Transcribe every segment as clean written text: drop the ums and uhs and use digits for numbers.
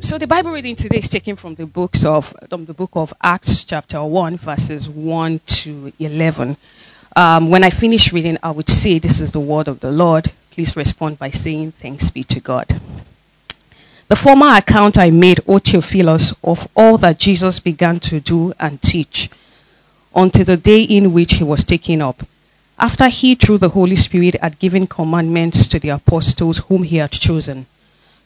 So the Bible reading today is taken from the book of Acts chapter 1 verses 1 to 11. When I finish reading, I would say this is the word of the Lord. Please respond by saying thanks be to God. The former account I made, O Theophilus, of all that Jesus began to do and teach until the day in which he was taken up, after he through the Holy Spirit had given commandments to the apostles whom he had chosen,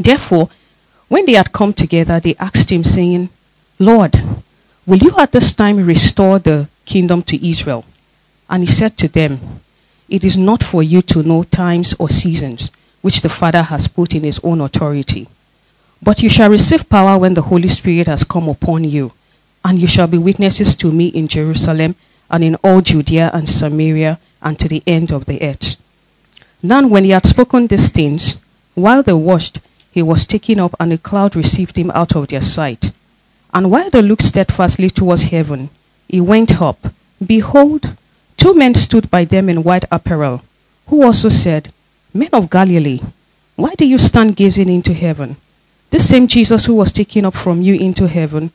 Therefore, when they had come together, they asked him, saying, "Lord, will you at this time restore the kingdom to Israel?" And he said to them, "It is not for you to know times or seasons, which the Father has put in his own authority. But you shall receive power when the Holy Spirit has come upon you, and you shall be witnesses to me in Jerusalem and in all Judea and Samaria and to the end of the earth." Now when he had spoken these things, while they watched, he was taken up, and a cloud received him out of their sight. And while they looked steadfastly towards heaven, he went up. Behold, 2 men stood by them in white apparel, who also said, "Men of Galilee, why do you stand gazing into heaven? This same Jesus who was taken up from you into heaven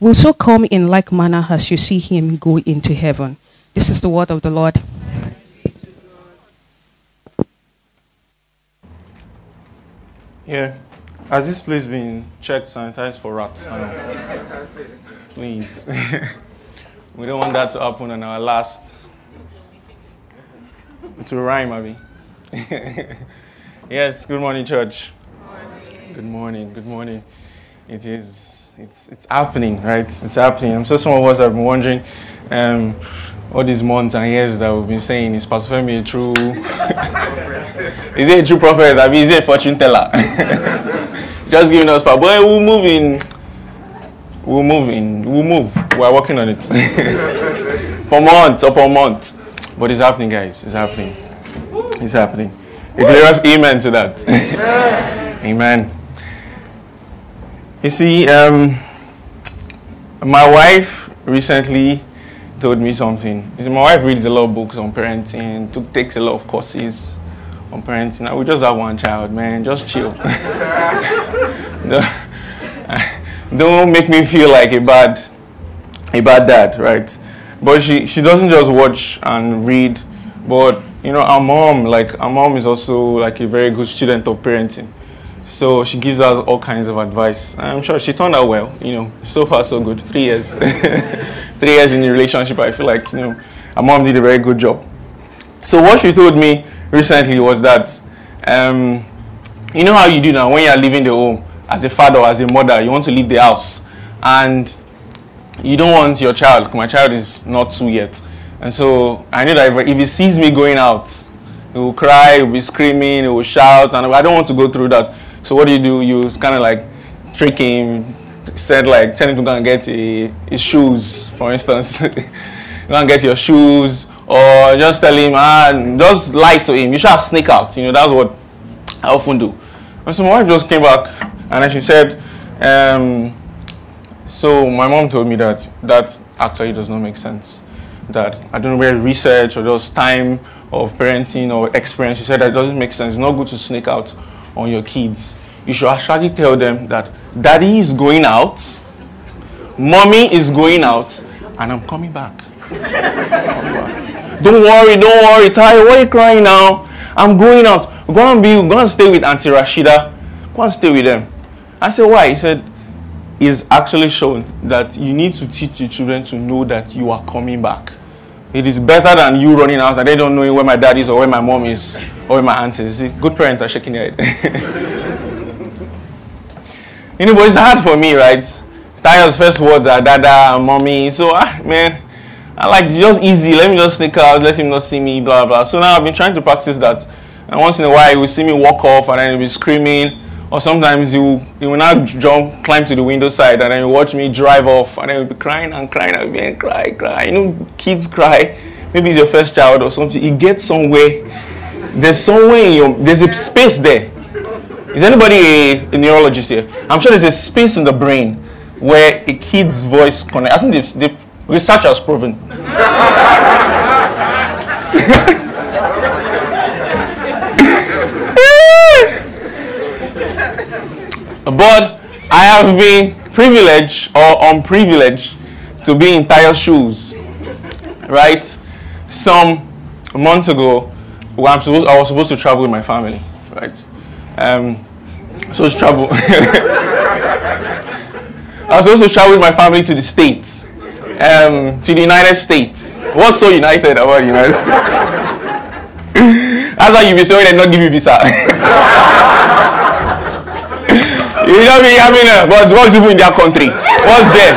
will so come in like manner as you see him go into heaven." This is the word of the Lord. Yeah. Has this place been checked, sanitized for rats? Please. We don't want that to happen on our last. It's a rhyme, Abby. Yes, good morning, church. Morning. Good morning, good morning. It's happening, right? It's happening. I'm sure some of us have been wondering all these months and years that we've been saying, is Pastor Femi a true is it a true prophet? I mean, is it a fortune teller? Just giving us power. But we'll move. We're working on it. For months. But it's happening, guys. It's happening. A glorious amen to that. Amen. You see, my wife recently told me something. You see, my wife reads a lot of books on parenting, takes a lot of courses on parenting. I would just have 1 child, man. Just chill. Don't make me feel like a bad dad, right? But she doesn't just watch and read, but you know, our mom is also like a very good student of parenting. So she gives us all kinds of advice. I'm sure she turned out well, you know. So far so good. 3 years. 3 years in the relationship, I feel like, you know, our mom did a very good job. So what she told me recently was that you know how you do now when you are leaving the home as a father or as a mother, you want to leave the house and you don't want your child. My child is not 2 yet, and so I know that if he sees me going out, he will cry, he will be screaming, he will shout, and I don't want to go through that. So what do? You kind of like trick him, said like tell him to go and get his shoes, for instance. Go and get your shoes. Or just tell him, just lie to him. You shall sneak out. You know, that's what I often do. And so my wife just came back and then she said, so my mom told me that actually does not make sense. That I don't know where research or just time of parenting or experience. She said that doesn't make sense. It's not good to sneak out on your kids. You should actually tell them that daddy is going out, mommy is going out, and I'm coming back. Don't worry, Tyre, why are you crying now? I'm going out. Go and stay with Auntie Rashida. Go and stay with them. I said, why? He said, it's actually shown that you need to teach your children to know that you are coming back. It is better than you running out and they don't know where my dad is or where my mom is or where my aunt is. See, good parents are shaking their head. You know, but it's hard for me, right? Tyre's first words are dada and mommy. So, man, I like just easy. Let me just sneak out. Let him not see me, blah, blah. So now I've been trying to practice that. And once in a while, he will see me walk off and then he'll be screaming. Or sometimes he will now jump, climb to the window side, and then you watch me drive off, and then he'll be crying and crying and being cry. You know, kids cry. Maybe it's your first child or something. You get somewhere. There's somewhere in your, there's a space there. Is anybody a neurologist here? I'm sure there's a space in the brain where a kid's voice connects. I think the research has proven. But I have been privileged or unprivileged to be in Tyre's shoes, right? Some months ago, I was supposed to travel with my family, right? I was supposed to travel with my family to the States, to the United States. What's so united about the United States? That's how you be saying they not give you visa. You know me, I mean, what's even in their country? What's there?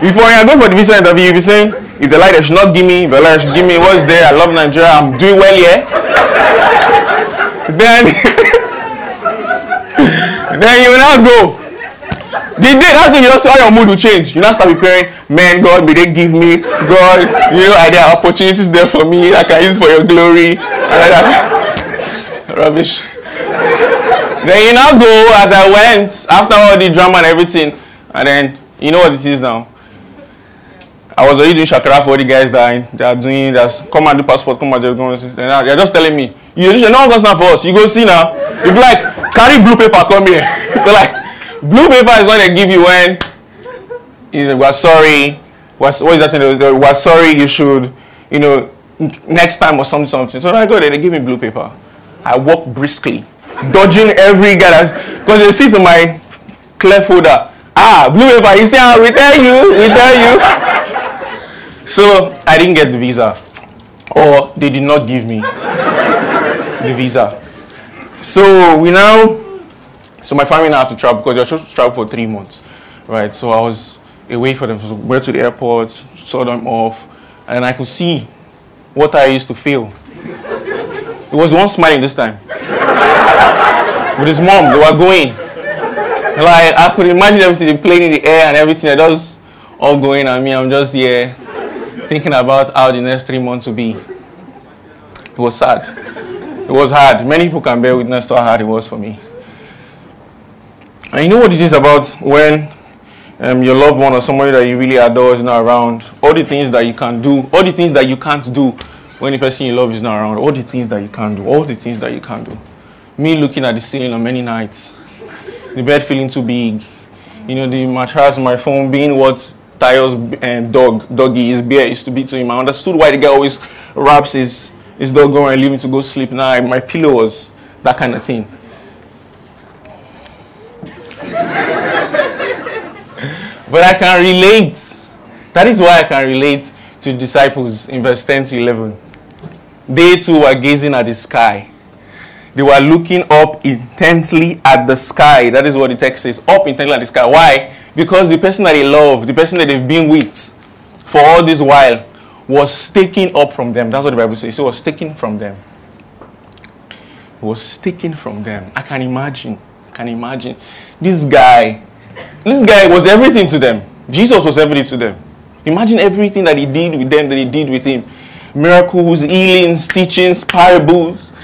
Before I go for the visa interview, you'll be saying, if the light should not give me, if the light should give me, what's there? I love Nigeria, I'm doing well here. Then you will not go. The day, that's when you just how your mood will change. You now start preparing, man, God, may they give me, God, you know, there are opportunities there for me, I can use for your glory. Rubbish. Then you now go as I went after all the drama and everything, and then you know what it is now. I was already doing shakara for all the guys that are doing that's come and do passport, come and do everything. They're just telling me, you know what's not for us, you go see now. If like carry blue paper, come here. They're like, blue paper is what they give you when we're sorry. What is that saying? We're sorry, you should, you know, next time or something. So I go there, they give me blue paper. I walk briskly, dodging every guy because they see to my clear folder. Blue paper, you see, we tell you. So I didn't get the visa, or they did not give me the visa. So my family now had to travel because they were supposed to travel for 3 months, right? So I was away for them. So I went to the airport, saw them off, and I could see what I used to feel. It was one smiling this time. With his mom, they were going. Like, I could imagine everything, the plane in the air and everything. They're just all going at me. I'm just here thinking about how the next 3 months will be. It was sad. It was hard. Many people can bear witness to how hard it was for me. And you know what it is about when your loved one or somebody that you really adore is not around. All the things that you can do, all the things that you can't do when the person you love is not around. All the things that you can't do. Me looking at the ceiling on many nights, the bed feeling too big, you know, the mattress on my phone being what Tyre's doggy, his bear used to be to him. I understood why the guy always wraps his dog going and leaving to go sleep. Now my pillow was that kind of thing. But I can relate. That is why I can relate to the disciples in verse 10 to 11. They too were gazing at the sky. They were looking up intensely at the sky. That is what the text says. Up intensely at the sky. Why? Because the person that they love, the person that they've been with for all this while, was taken up from them. That's what the Bible says. It was taken from them. It was taken from them. I can imagine. This guy was everything to them. Jesus was everything to them. Imagine everything that he did with them, that he did with him. Miracles, healings, teachings, parables.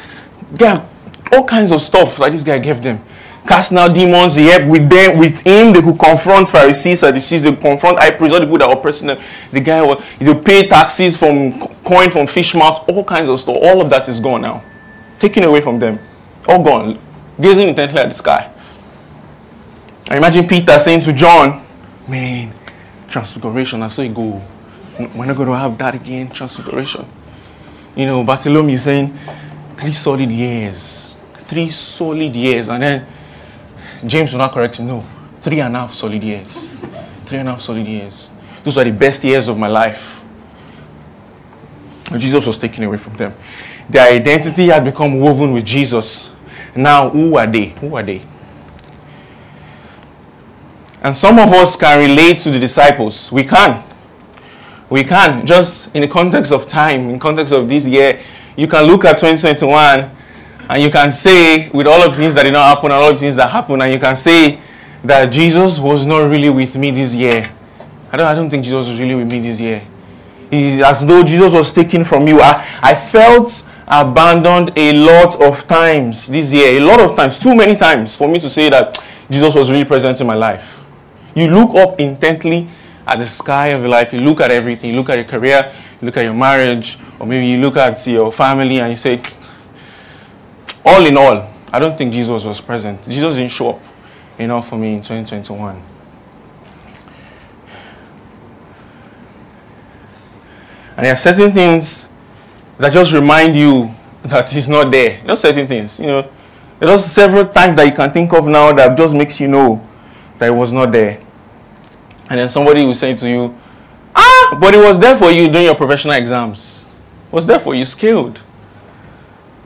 Yeah. All kinds of stuff that this guy gave them. Casting out demons, he helped with them, with him. They could confront Pharisees, Sadducees, they could confront high priests, all the people that were oppressing them. The guy was, they pay taxes from coin, from fish mouth, all kinds of stuff. All of that is gone now. Taken away from them. All gone. Gazing intently at the sky. I imagine Peter saying to John, man, transfiguration, I saw you go. We're not going to have that again, transfiguration. You know, Bartholomew saying, 3 solid years. And then James will not correct him. No, 3.5 solid years. 3.5 solid years. Those were the best years of my life. Jesus was taken away from them. Their identity had become woven with Jesus. Now, who are they? Who are they? And some of us can relate to the disciples. We can. We can. Just in the context of time, in context of this year, you can look at 2021 and you can say, with all of the things that did not happen, and all of the things that happened, and you can say that Jesus was not really with me this year. I don't think Jesus was really with me this year. It's as though Jesus was taken from you. I felt abandoned a lot of times this year. A lot of times. Too many times for me to say that Jesus was really present in my life. You look up intently at the sky of your life. You look at everything. You look at your career. You look at your marriage. Or maybe you look at your family and you say, all in all, I don't think Jesus was present. Jesus didn't show up enough for me in 2021. And there are certain things that just remind you that he's not there. Just certain things, you know. There are several times that you can think of now that just makes you know that he was not there. And then somebody will say to you, but he was there for you during your professional exams. Was there for you skilled.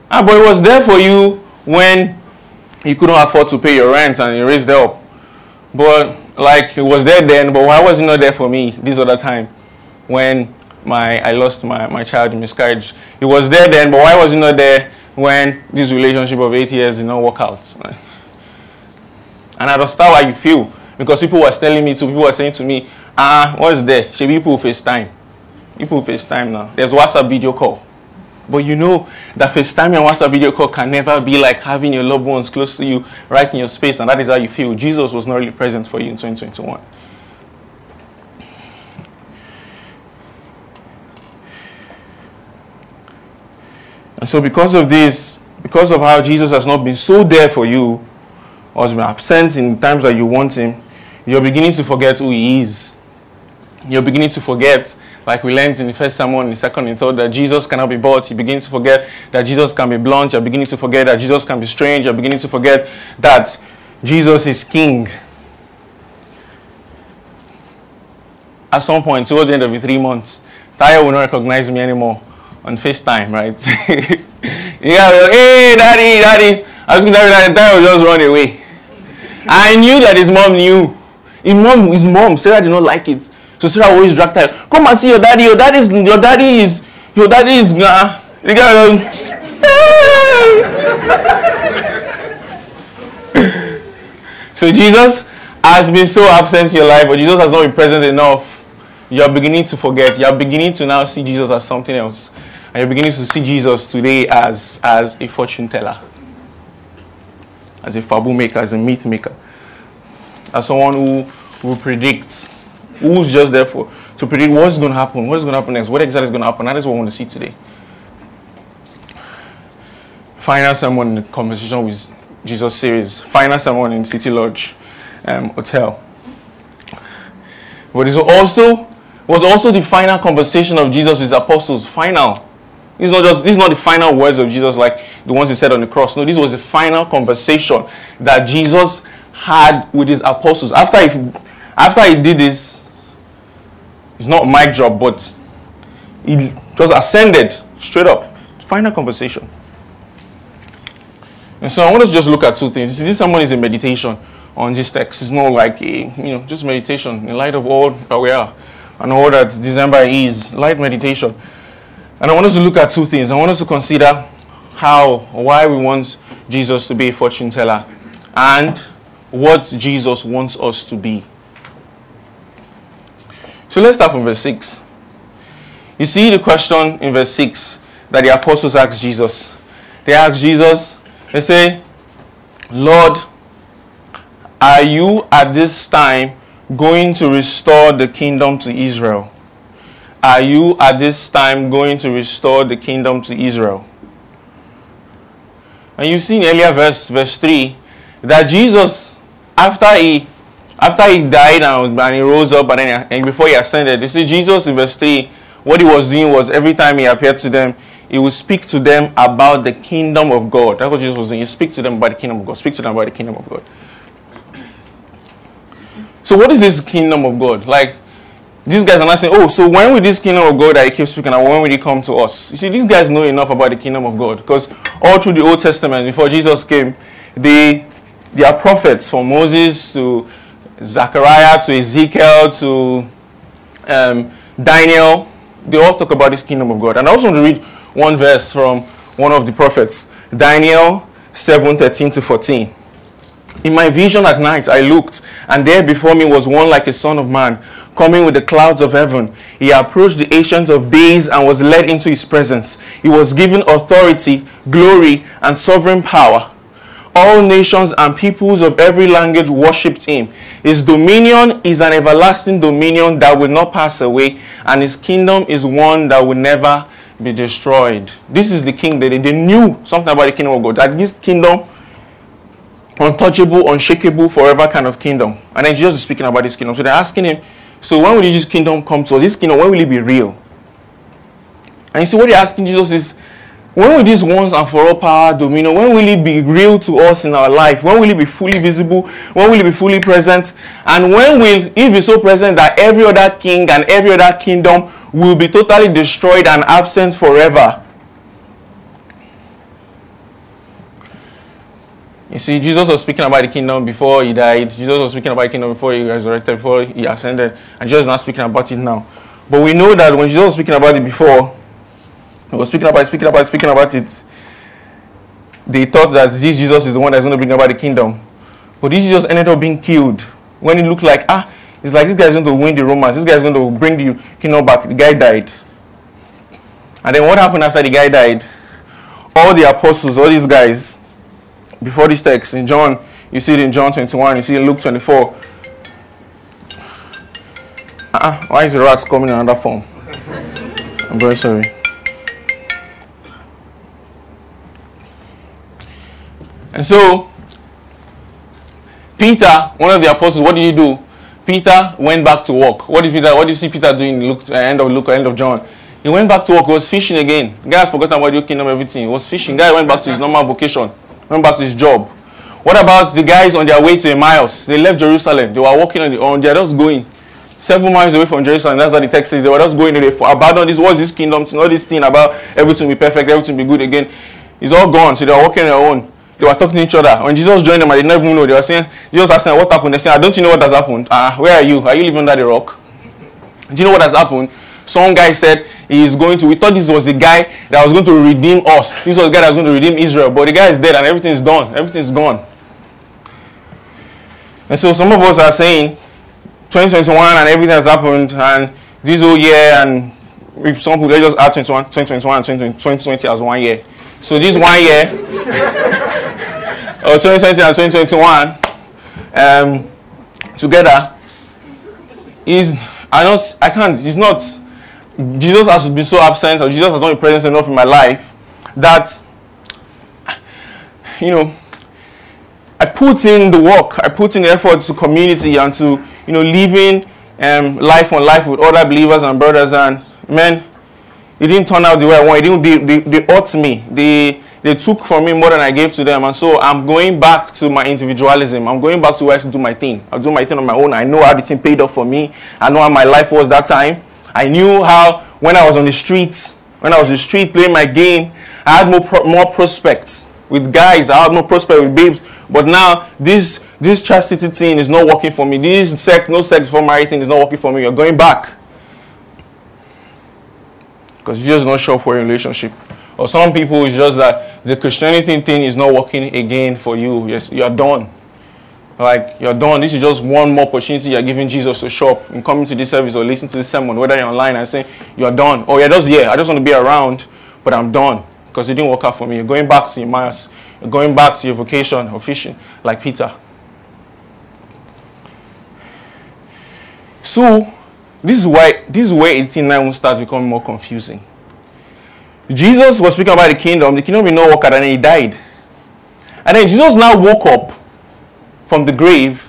But it was there for you when you couldn't afford to pay your rent and you raised up. But like it was there then, but why was it not there for me this other time when I lost my child in miscarriage? It was there then, but why was it not there when this relationship of 8 years did not work out? Right? And I understand why you feel, because people were saying to me, what's there? Should people FaceTime? People FaceTime now. There's WhatsApp video call. But you know that FaceTime and WhatsApp video call can never be like having your loved ones close to you, right in your space, and that is how you feel. Jesus was not really present for you in 2021. And so because of this, because of how Jesus has not been so there for you, or has been absent in the times that you want him, you're beginning to forget who he is. You're beginning to forget, like we learned in the first sermon, the second and third, that Jesus cannot be bought. You're beginning to forget that Jesus can be blunt. You're beginning to forget that Jesus can be strange. You're beginning to forget that Jesus is king. At some point, towards the end of the 3 months, Tyre will not recognize me anymore on FaceTime, right? Yeah, like, hey, daddy. I was going to tell you, Tyre will just run away. I knew that his mom knew. His mom, Sarah did not like it. So Sarah always dragged her. Come and see your daddy. Your daddy is. Nah. You gotta. So Jesus has been so absent in your life, but Jesus has not been present enough. You are beginning to forget. You are beginning to now see Jesus as something else, and you're beginning to see Jesus today as a fortune teller, as a fabu maker, as a myth maker, as someone who predicts. Who's just there to predict what's going to happen, what's going to happen next, what exactly is going to happen. That is what we want to see today. Final sermon in the Conversation with Jesus series. Final sermon in City Lodge Hotel. But it was also the final conversation of Jesus with his apostles. Final. This is not the final words of Jesus like the ones he said on the cross. No, this was the final conversation that Jesus had with his apostles. After he did this, it's not mic drop, but he just ascended straight up. Final conversation. And so I want us to just look at two things. This sermon is a meditation on this text. It's not like just meditation in light of all that we are and all that December is. Light meditation. And I want us to look at two things. I want us to consider why we want Jesus to be a fortune teller and what Jesus wants us to be. So let's start from verse 6. You see the question in verse 6 that the apostles asked Jesus. They asked Jesus, they say, Lord, are you at this time going to restore the kingdom to Israel? Are you at this time going to restore the kingdom to Israel? And you've seen earlier verse 3 that Jesus, after he died and he rose up and before he ascended, you see Jesus in verse 3, what he was doing was every time he appeared to them, he would speak to them about the kingdom of God. That's what Jesus was doing. He speak to them about the kingdom of God. So what is this kingdom of God? Like, these guys are not saying, oh, so when will this kingdom of God that he keeps speaking, and when will it come to us? You see, these guys know enough about the kingdom of God, because all through the Old Testament, before Jesus came, they are prophets, from Moses to Zechariah to Ezekiel to Daniel. They all talk about this kingdom of God. And I also want to read one verse from one of the prophets, Daniel 7:13-14. In my vision at night I looked, and there before me was one like a son of man, coming with the clouds of heaven. He approached the Ancient of Days and was led into his presence. He was given authority, glory, and sovereign power. All nations and peoples of every language worshipped him. His dominion is an everlasting dominion that will not pass away, and his kingdom is one that will never be destroyed. This is the king that they knew something about the kingdom of God, that this kingdom, untouchable, unshakable, forever kind of kingdom. And then Jesus is speaking about this kingdom. So they're asking him, so when will this kingdom come to us? This kingdom, when will it be real? And you see, what they're asking Jesus is, when will this once and for all power, dominion, when will it be real to us in our life? When will it be fully visible? When will it be fully present? And when will it be so present that every other king and every other kingdom will be totally destroyed and absent forever? You see, Jesus was speaking about the kingdom before he died. Jesus was speaking about the kingdom before he resurrected, before he ascended. And Jesus is not speaking about it now. But we know that when Jesus was speaking about it before, he was speaking about it, they thought that this Jesus is the one that's going to bring about the kingdom. But this Jesus ended up being killed. When it looked like, it's like this guy's going to win the Romans, this guy's going to bring the kingdom back, the guy died. And then what happened after the guy died? All the apostles, all these guys, before this text, in John, you see it in John 21, you see it in Luke 24. Why is the rats coming in another form? I'm very sorry. And so, Peter, one of the apostles, what did he do? Peter went back to work. What do you see Peter doing in Luke, end of John? He went back to work. He was fishing again. The guy had forgotten about your kingdom, everything. He was fishing. The guy went back to his normal vocation. Went back to his job. What about the guys on their way to Emmaus? They left Jerusalem. They were walking they are just going. 7 miles away from Jerusalem. That's what the text says. They were just going. They abandoned this. What's this kingdom? All this thing about everything be perfect, everything be good again. It's all gone. So they were walking on their own. They were talking to each other. When Jesus joined them, I did not even know. They were saying, Jesus asked them, what happened? They said, I don't know what has happened. Where are you? Are you living under the rock? Do you know what has happened? Some guy said, we thought this was the guy that was going to redeem us. This was the guy that was going to redeem Israel. But the guy is dead and everything is done. Everything is gone. And so some of us are saying, 2021 and everything has happened. And this whole year, and if some people, they just add 2021 and 2020 as 1 year. So this 1 year... or 2020 and 2021 together it's not, Jesus has been so absent, or Jesus has not been present enough in my life that, I put in the work, I put in the effort to community and to, living life on life with other believers and brothers, and man, it didn't turn out the way I wanted. They hurt me. They took from me more than I gave to them. And so I'm going back to my individualism. I'm going back to where I should do my thing. I'll do my thing on my own. I know how the thing paid off for me. I know how my life was that time. I knew how when I was on the streets, playing my game, I had more prospects with guys. I had more prospects with babes. But now this chastity thing is not working for me. This no sex before marriage thing is not working for me. You're going back. Because you're just not sure for your relationship. Or some people, it's just that the Christianity thing is not working again for you. Yes, you're done. Like, you're done. This is just one more opportunity you're giving Jesus to show up in coming to this service or listening to this sermon, whether you're online and saying, you're done. Or you're just, I just want to be around, but I'm done. Because it didn't work out for me. You're going back to your Emmaus. You're going back to your vocation of fishing, like Peter. So, this is where 18:9 will start becoming more confusing. Jesus was speaking about the kingdom did not work out, and then he died. And then Jesus now woke up from the grave,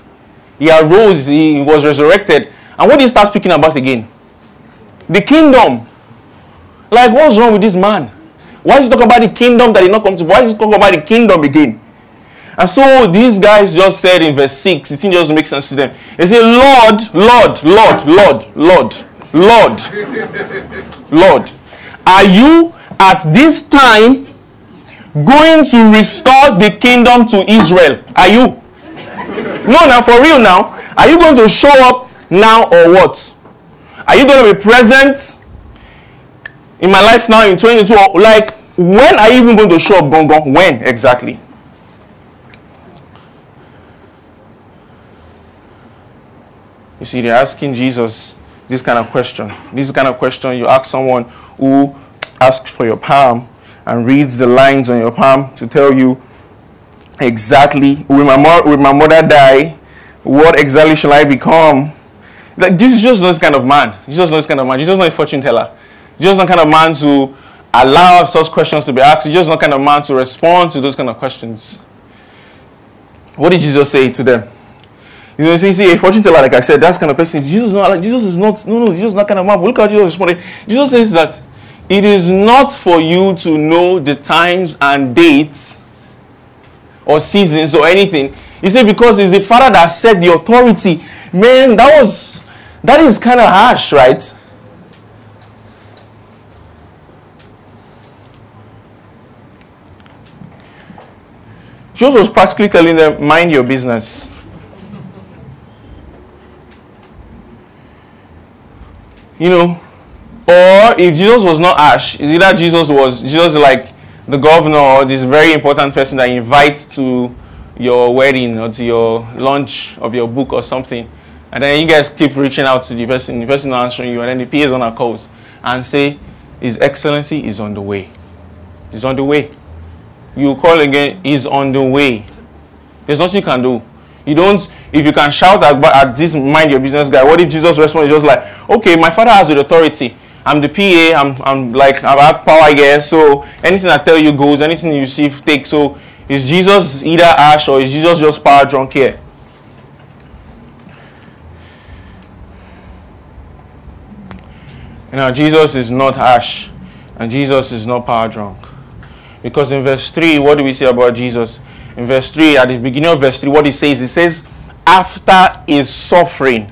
he arose, he was resurrected, and what did he start speaking about again? The kingdom. Like, what's wrong with this man? Why is he talking about the kingdom that did not come to? Why is he talking about the kingdom again? And so these guys just said in verse 6, it just makes sense to them. They say, Lord, Lord, Lord, Lord, Lord, Lord, Lord, are you at this time going to restore the kingdom to Israel? Are you? No, now for real now. Are you going to show up now or what? Are you going to be present in my life now in 22? Like, when are you even going to show up, Gongo? When exactly? You see, they're asking Jesus this kind of question. This is the kind of question you ask someone who asks for your palm and reads the lines on your palm to tell you exactly, will my mother die? What exactly shall I become? Like, this is just this kind of man. He's just this kind of man. He's just not a fortune teller. He's just not kind of man to allow such questions to be asked. He's just not kind of man to respond to those kind of questions. What did Jesus say to them? You know, see, a fortune teller, like I said, that's kind of person. Jesus is not kind of man. But look how Jesus responded. Jesus says that it is not for you to know the times and dates or seasons or anything. He said, because it's the Father that set the authority. Man, that is kind of harsh, right? Jesus was practically telling them, mind your business. You know, or if Jesus was not harsh, is it that Jesus like the governor or this very important person that invites to your wedding or to your launch of your book or something, and then you guys keep reaching out to the person answering you, and then the PA is on a call and say, His Excellency is on the way. He's on the way. You call again, he's on the way. There's nothing you can do. You don't, if you can shout at this mind your business guy, what if Jesus responds just like, okay, my Father has the authority. I'm the PA, I have power here, so anything I tell you goes, anything you see take. So is Jesus either harsh or is Jesus just power drunk here? And now Jesus is not harsh and Jesus is not power drunk. Because in verse 3, what do we say about Jesus? In verse 3, at the beginning of verse 3, what it says, after his suffering,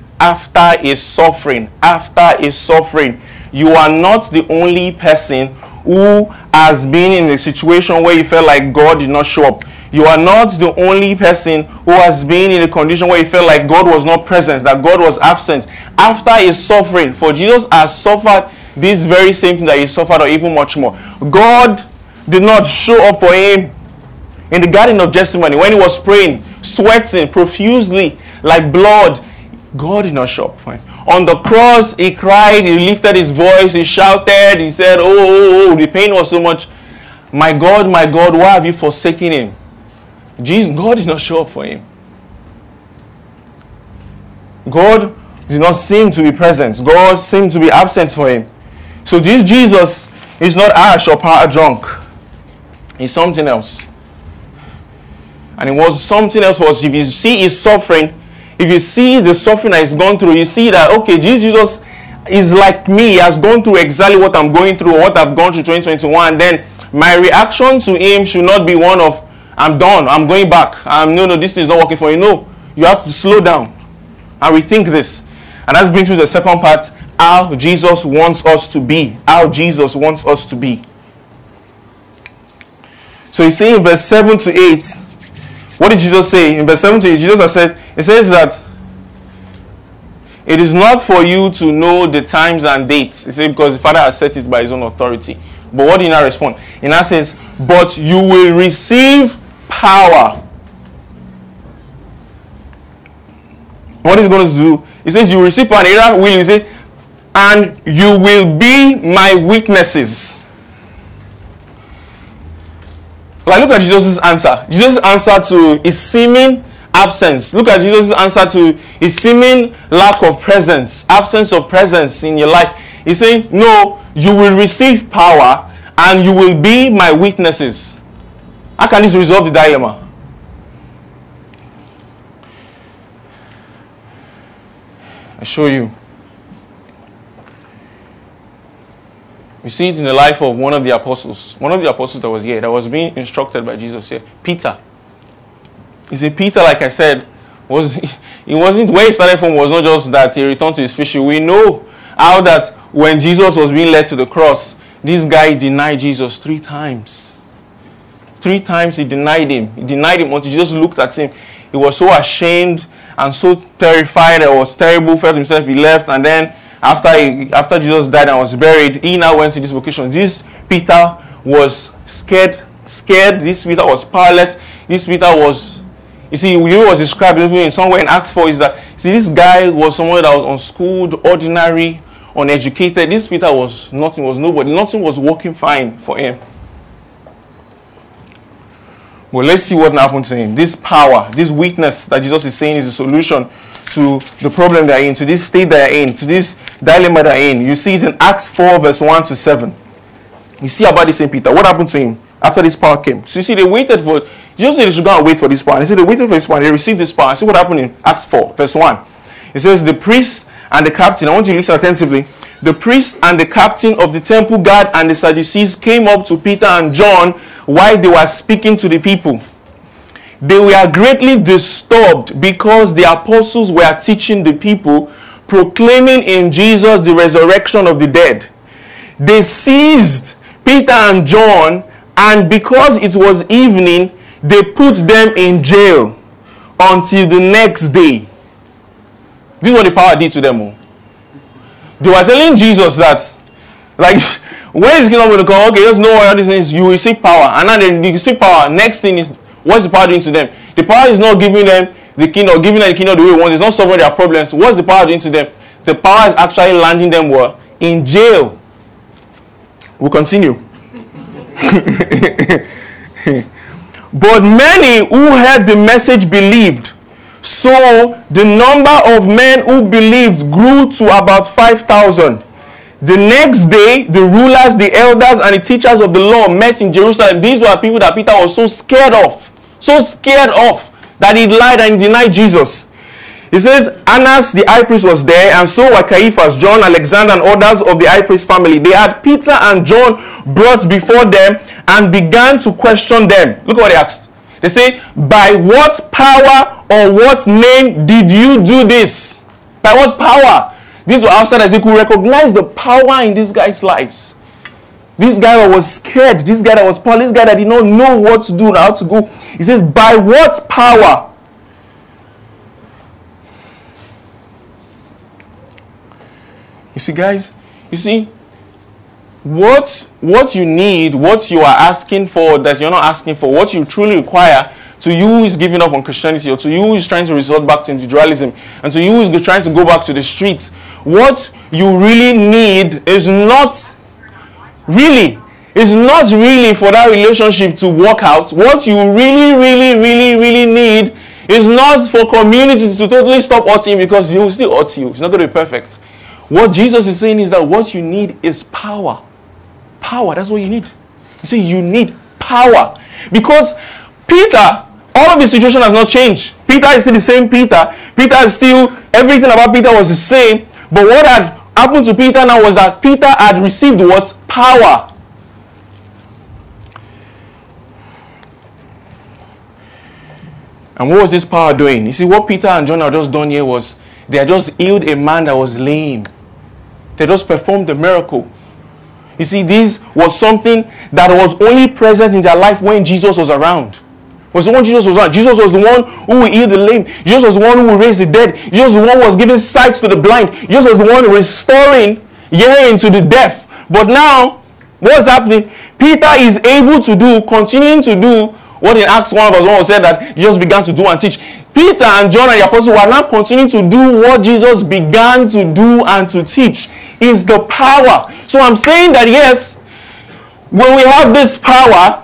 you are not the only person who has been in a situation where you felt like God did not show up. You are not the only person who has been in a condition where you felt like God was not present, that God was absent. After his suffering, for Jesus has suffered this very same thing that he suffered, or even much more. God did not show up for him in the Garden of Gethsemane when he was praying, sweating profusely like blood. God did not show up for him. On the cross, he cried, he lifted his voice, he shouted, he said, oh, the pain was so much. My God, why have you forsaken him? Jesus, God did not show up for him. God did not seem to be present. God seemed to be absent for him. So this Jesus is not harsh or power drunk. He's something else. And it was something else was, if you see his suffering, if you see the suffering that he's gone through, you see that, okay, Jesus is like me. He has gone through exactly what I'm going through, what I've gone through 2021. Then my reaction to him should not be one of, I'm done, I'm going back. No, this is not working for you. No, you have to slow down and rethink this. And that brings me to the second part, how Jesus wants us to be. How Jesus wants us to be. So you see in verse 7 to 8, what did Jesus say? In verse 7 to 8, Jesus has said, it says that it is not for you to know the times and dates. He said, because the Father has set it by his own authority. But what did he now respond? He now says, but you will receive power. What is going to do? He says, you will receive power. And you will be my witnesses. Like, look at Jesus' answer. Jesus' answer to his seeming absence. Look at Jesus' answer to his seeming lack of presence, absence of presence in your life. He's saying, no, you will receive power and you will be my witnesses. How can this resolve the dilemma? I show you. We see it in the life of one of the apostles that was here, that was being instructed by Jesus here, Peter. You see, Peter, like I said, it wasn't where he started from. Was not just that he returned to his fishing. We know how that when Jesus was being led to the cross, this guy denied Jesus 3 times. 3 times he denied him. He denied him until Jesus looked at him. He was so ashamed and so terrified. It was terrible. Felt himself. He left, and then after Jesus died and was buried, he now went to this vocation. This Peter was scared. This Peter was powerless. This Peter was. You see, you was described in somewhere in Acts 4 is that, see, this guy was someone that was unschooled, ordinary, uneducated. This Peter was nothing, was nobody. Nothing was working fine for him. Well, let's see what happened to him. This power, this weakness that Jesus is saying is the solution to the problem they are in, to this state they are in, to this dilemma they are in. You see it in Acts 4, verse 1-7. You see about this St. Peter. What happened to him after this power came? So you see, they waited for... Jesus said they should go and wait for this power. They said they waited for this power. They received this power. See what happened in Acts 4, verse 1. It says, the priest and the captain... I want you to listen attentively. The priest and the captain of the temple guard and the Sadducees came up to Peter and John while they were speaking to the people. They were greatly disturbed because the apostles were teaching the people, proclaiming in Jesus the resurrection of the dead. They seized Peter and John, and because it was evening, they put them in jail until the next day. This is what the power did to them. They were telling Jesus that, like, when is kingdom going to come? Okay, just know all these things. You receive power. And now they receive power. Next thing is, what's the power doing to them? The power is not giving them the kingdom, giving them the kingdom the way we want. It's not solving their problems. What's the power doing to them? The power is actually landing them well, in jail. We'll continue. But many who heard the message believed. So the number of men who believed grew to about 5,000. The next day, the rulers, the elders, and the teachers of the law met in Jerusalem. These were people that Peter was so scared of, that he lied and denied Jesus. He says, Annas the high priest was there, and so were Caiaphas, John, Alexander, and others of the high priest family. They had Peter and John brought before them and began to question them. Look what they asked. They say, by what power or what name did you do this? By what power? These were outsiders. They could recognize the power in these guys' lives. This guy that was scared, this guy that was poor, this guy that did not know what to do, how to go. He says, by what power? You see, guys, you see, what you need, what you are asking for that you're not asking for, what you truly require, to you who is giving up on Christianity, or to you who is trying to resort back to individualism, and to you who is trying to go back to the streets, what you really need is not really for that relationship to work out. What you really need is not for community to totally stop hurting, because it will still hurt you. It's not going to be perfect. What Jesus is saying is that what you need is power. Power, that's what you need. You see, you need power. Because Peter, all of the situation has not changed. Peter is still the same Peter. Peter is still, everything about Peter was the same. But what had happened to Peter now was that Peter had received what? Power. And what was this power doing? You see, what Peter and John had just done here was, they had just healed a man that was lame. They just performed the miracle. You see, this was something that was only present in their life when Jesus was around. Was the one Jesus was around. Jesus was the one who would heal the lame. Jesus was the one who would raise the dead. Jesus was the one who was giving sight to the blind. Jesus was the one restoring hearing to the deaf. But now, what's happening? Peter is able to do, continuing to do, what in Acts 1 verse 1 was said that Jesus began to do and teach. Peter and John and the apostles were now continuing to do what Jesus began to do and to teach. Is the power. So I'm saying that yes, when we have this power,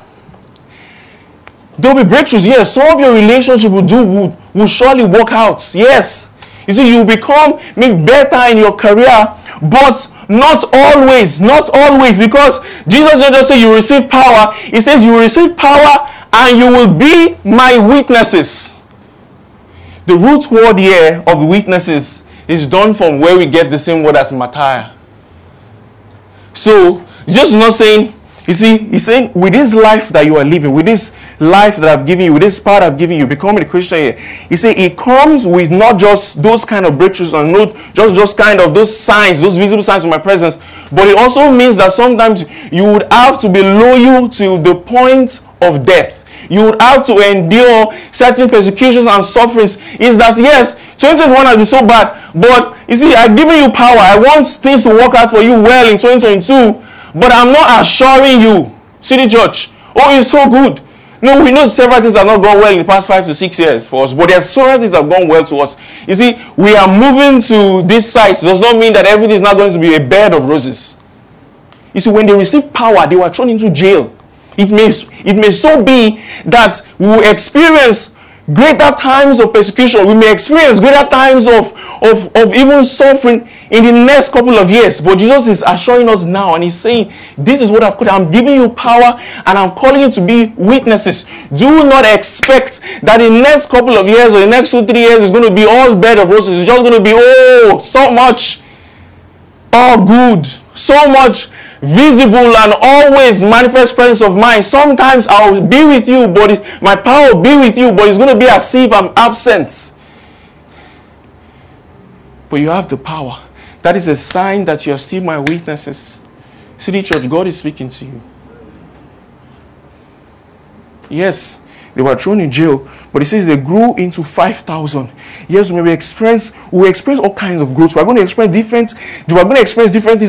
there will be breakthroughs. Yes, some of your relationship will surely work out. Yes. You see, you become maybe better in your career, but not always, because Jesus didn't just say you receive power. He says you receive power and you will be my witnesses. The root word here of witnesses is done from where we get the same word as martyr. So, just not saying You see, he's saying, with this life that you are living, with this life that I've given you, with this power I've given you, becoming a Christian here, you see, it comes with not just those kind of breakthroughs and not just kind of those signs, those visible signs of my presence, but it also means that sometimes you would have to be loyal to the point of death. You would have to endure certain persecutions and sufferings. Is that, yes, 2021 has been so bad, but you see, I've given you power. I want things to work out for you well in 2022. But I'm not assuring you, City Church, oh, it's so good. No, we know several things have not gone well in the past 5 to 6 years for us, but there are several things that have gone well to us. You see, we are moving to this site. Does not mean that everything is not going to be a bed of roses. You see, when they received power, they were thrown into jail. It may so be that we will experience greater times of persecution. We may experience greater times of even suffering in the next couple of years. But Jesus is assuring us now, and he's saying, this is what I've called. I'm giving you power, and I'm calling you to be witnesses. Do not expect that in the next couple of years or the next 2-3 years is going to be all bed of roses. It's just going to be, oh, so much, all good, so much visible and always manifest presence of mine. Sometimes I'll be with you, but my power will be with you, but it's going to be as if I'm absent. But you have the power. That is a sign that you are still my witnesses. City Church, God is speaking to you. Yes, they were thrown in jail, but it says they grew into 5,000. Yes, we experience all kinds of growth. We're going to experience different things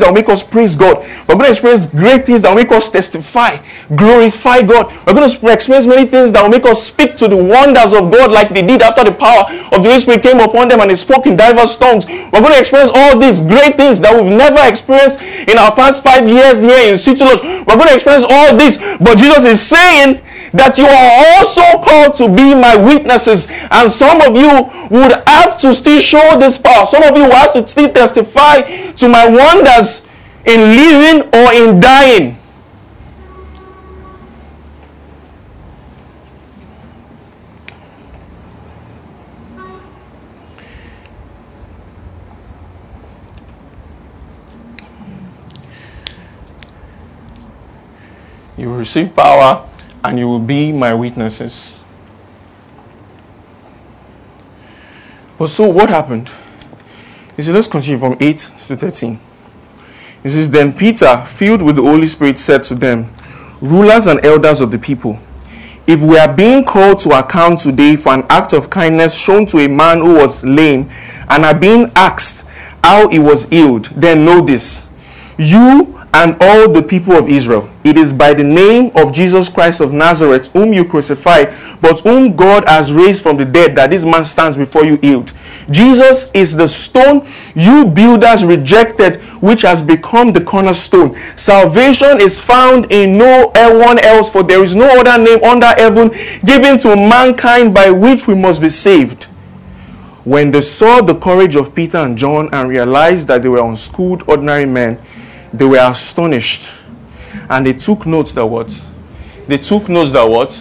that will make us praise God. We're going to experience great things that will make us testify, glorify God. We're going to experience many things that will make us speak to the wonders of God like they did after the power of the Holy Spirit came upon them and they spoke in diverse tongues. We're going to experience all these great things that we've never experienced in our past 5 years here in City Lodge. We're going to experience all this, but Jesus is saying that you are also called to be my witnesses, and some of you would have to still show this power. Some of you will have to still testify to my wonders in living or in dying. You will receive power, and you will be my witnesses. But so what happened? You see, let's continue from 8 to 13. It says, then Peter, filled with the Holy Spirit, said to them, rulers and elders of the people, if we are being called to account today for an act of kindness shown to a man who was lame and are being asked how he was healed, then know this, you and all the people of Israel, it is by the name of Jesus Christ of Nazareth, whom you crucified, but whom God has raised from the dead, that this man stands before you healed. Jesus is the stone you builders rejected, which has become the cornerstone. Salvation is found in no one else, for there is no other name under heaven given to mankind by which we must be saved. When they saw the courage of Peter and John and realized that they were unschooled, ordinary men, they were astonished, and they took note that what? They took note that what?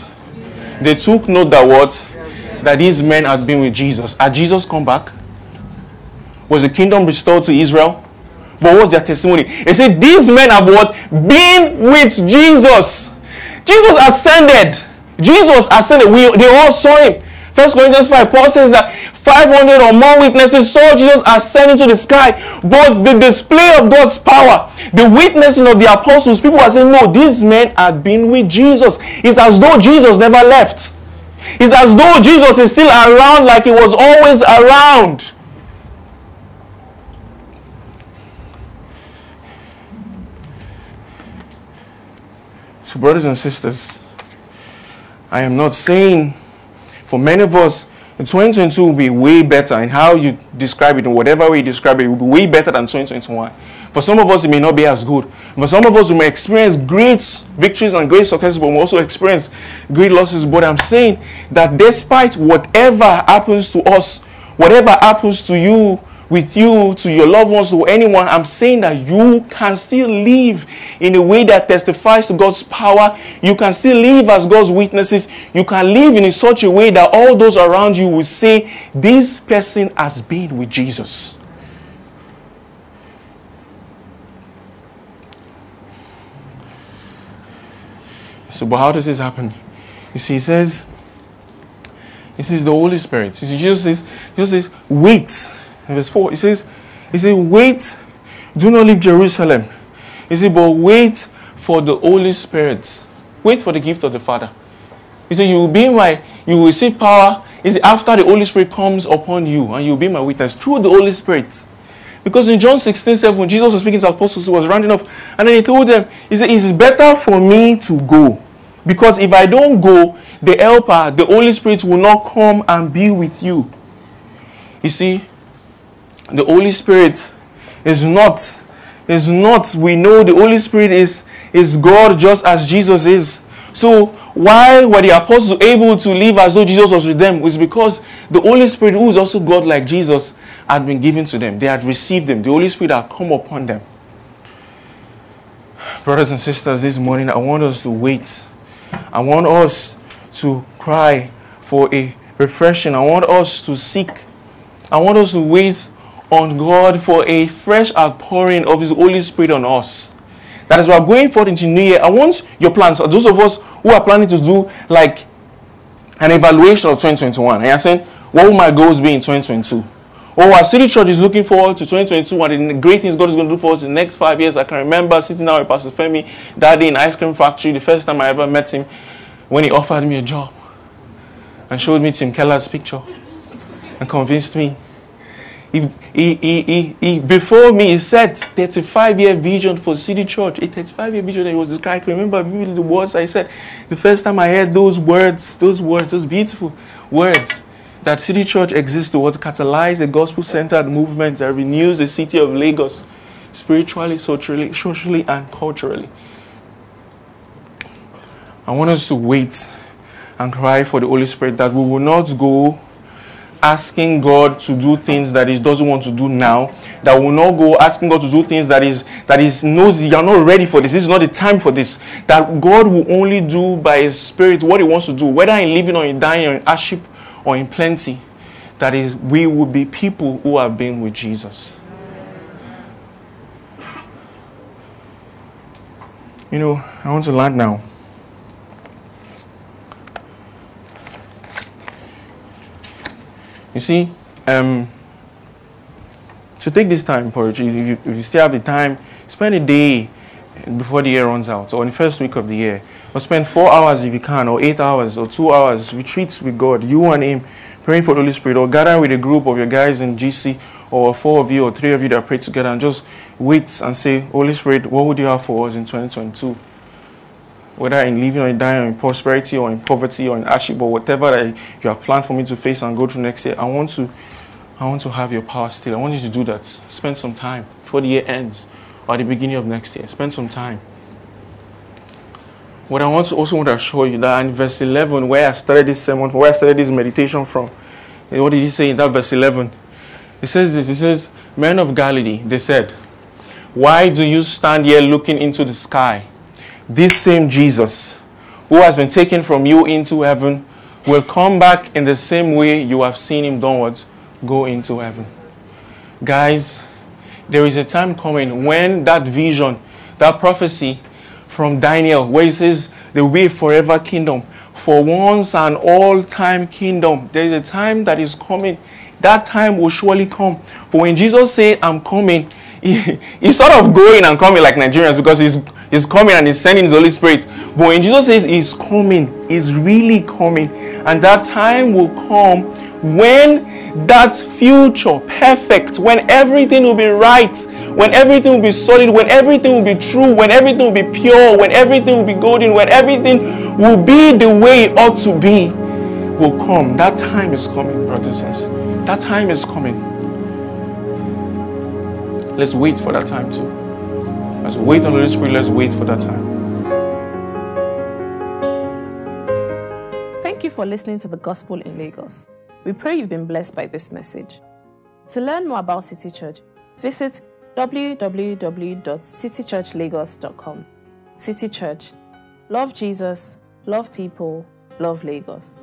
That these men had been with Jesus. Had Jesus come back? Was the kingdom restored to Israel? But what was their testimony? They said, these men have what? Been with Jesus. Jesus ascended. They all saw him. 1 Corinthians 5, Paul says that 500 or more witnesses saw Jesus ascend into the sky. But the display of God's power, the witnessing of the apostles, people are saying, no, these men had been with Jesus. It's as though Jesus never left. It's as though Jesus is still around like he was always around. So, brothers and sisters, I am not saying, for many of us, 2022 will be way better in how you describe it, in whatever way you describe it will be way better than 2021. For some of us, it may not be as good. For some of us, we may experience great victories and great successes, but we also experience great losses. But I'm saying that despite whatever happens to us, whatever happens to you, with you, to your loved ones, to anyone, I'm saying that you can still live in a way that testifies to God's power. You can still live as God's witnesses. You can live in such a way that all those around you will say, this person has been with Jesus. So, but how does this happen? You see, he says the Holy Spirit. You see, Jesus says, wait. In verse 4, he says, wait, do not leave Jerusalem. He said, but wait for the Holy Spirit. Wait for the gift of the Father. He said, you will be my, you will receive power. He said, after the Holy Spirit comes upon you, and you will be my witness through the Holy Spirit. Because in John 16:7, when Jesus was speaking to the apostles, he was rounding off, and then he told them, he said, it is better for me to go. Because if I don't go, the helper, the Holy Spirit will not come and be with you. You see, the Holy Spirit is not, we know the Holy Spirit is God just as Jesus is. So why were the apostles able to live as though Jesus was with them? It's because the Holy Spirit, who is also God like Jesus, had been given to them. They had received them. The Holy Spirit had come upon them. Brothers and sisters, this morning I want us to wait. I want us to cry for a refreshing. I want us to seek. I want us to wait on God for a fresh outpouring of His Holy Spirit on us. That is why going forth into New Year, I want your plans, or those of us who are planning to do like an evaluation of 2021. And you're saying, what will my goals be in 2022? Or our City Church is looking forward to 2022 and the great things God is going to do for us in the next 5 years. I can remember sitting down with Pastor Femi that day in Ice Cream Factory, the first time I ever met him, when he offered me a job and showed me Tim Keller's picture and convinced me. He before me, he said 35-year vision for City Church. A 35-year vision. It was this guy. I can remember vividly the words I said. The first time I heard those words, those beautiful words, that City Church exists to catalyze a gospel-centered movement that renews the city of Lagos, spiritually, socially, and culturally. I want us to wait and cry for the Holy Spirit, that we will not go asking God to do things that He doesn't want to do now, that will not go asking God to do things that is knows you are not ready for this. This is not the time for this. That God will only do by His Spirit what He wants to do, whether in living or in dying or in hardship or in plenty. That is, we will be people who have been with Jesus. You know, I want to land now. You see, so take this time, if you still have the time, spend a day before the year runs out, or in the first week of the year, or spend 4 hours if you can, or 8 hours, or 2 hours, retreats with God, you and Him, praying for the Holy Spirit, or gather with a group of your guys in GC, or 4 of you, or 3 of you that pray together, and just wait and say, Holy Spirit, what would you have for us in 2022? Whether in living or in dying, or in prosperity, or in poverty, or in hardship, or whatever that you have planned for me to face and go through next year, I want to have your power still. I want you to do that. Spend some time before the year ends, or at the beginning of next year. Spend some time. What I also want to show you, that in verse 11, where I started this sermon, where I started this meditation from, what did he say in that verse 11? It says this. It says, "Men of Galilee," they said, "why do you stand here looking into the sky? This same Jesus, who has been taken from you into heaven, will come back in the same way you have seen Him downwards go into heaven." Guys, there is a time coming when that vision, that prophecy from Daniel, where he says there will be a forever kingdom, for once and all time kingdom. There is a time that is coming. That time will surely come. For when Jesus said, "I'm coming," he's sort of going and coming like Nigerians, because He's coming and He's sending His Holy Spirit. But when Jesus says He's coming, He's really coming. And that time will come when that future perfect, when everything will be right, when everything will be solid, when everything will be true, when everything will be pure, when everything will be golden, when everything will be the way it ought to be, will come. That time is coming, brothers and sisters. That time is coming. Let's wait for that time too. As we wait on the Holy Spirit, let's wait for that time. Thank you for listening to The Gospel in Lagos. We pray you've been blessed by this message. To learn more about City Church, visit www.citychurchlagos.com. City Church. Love Jesus, love people, love Lagos.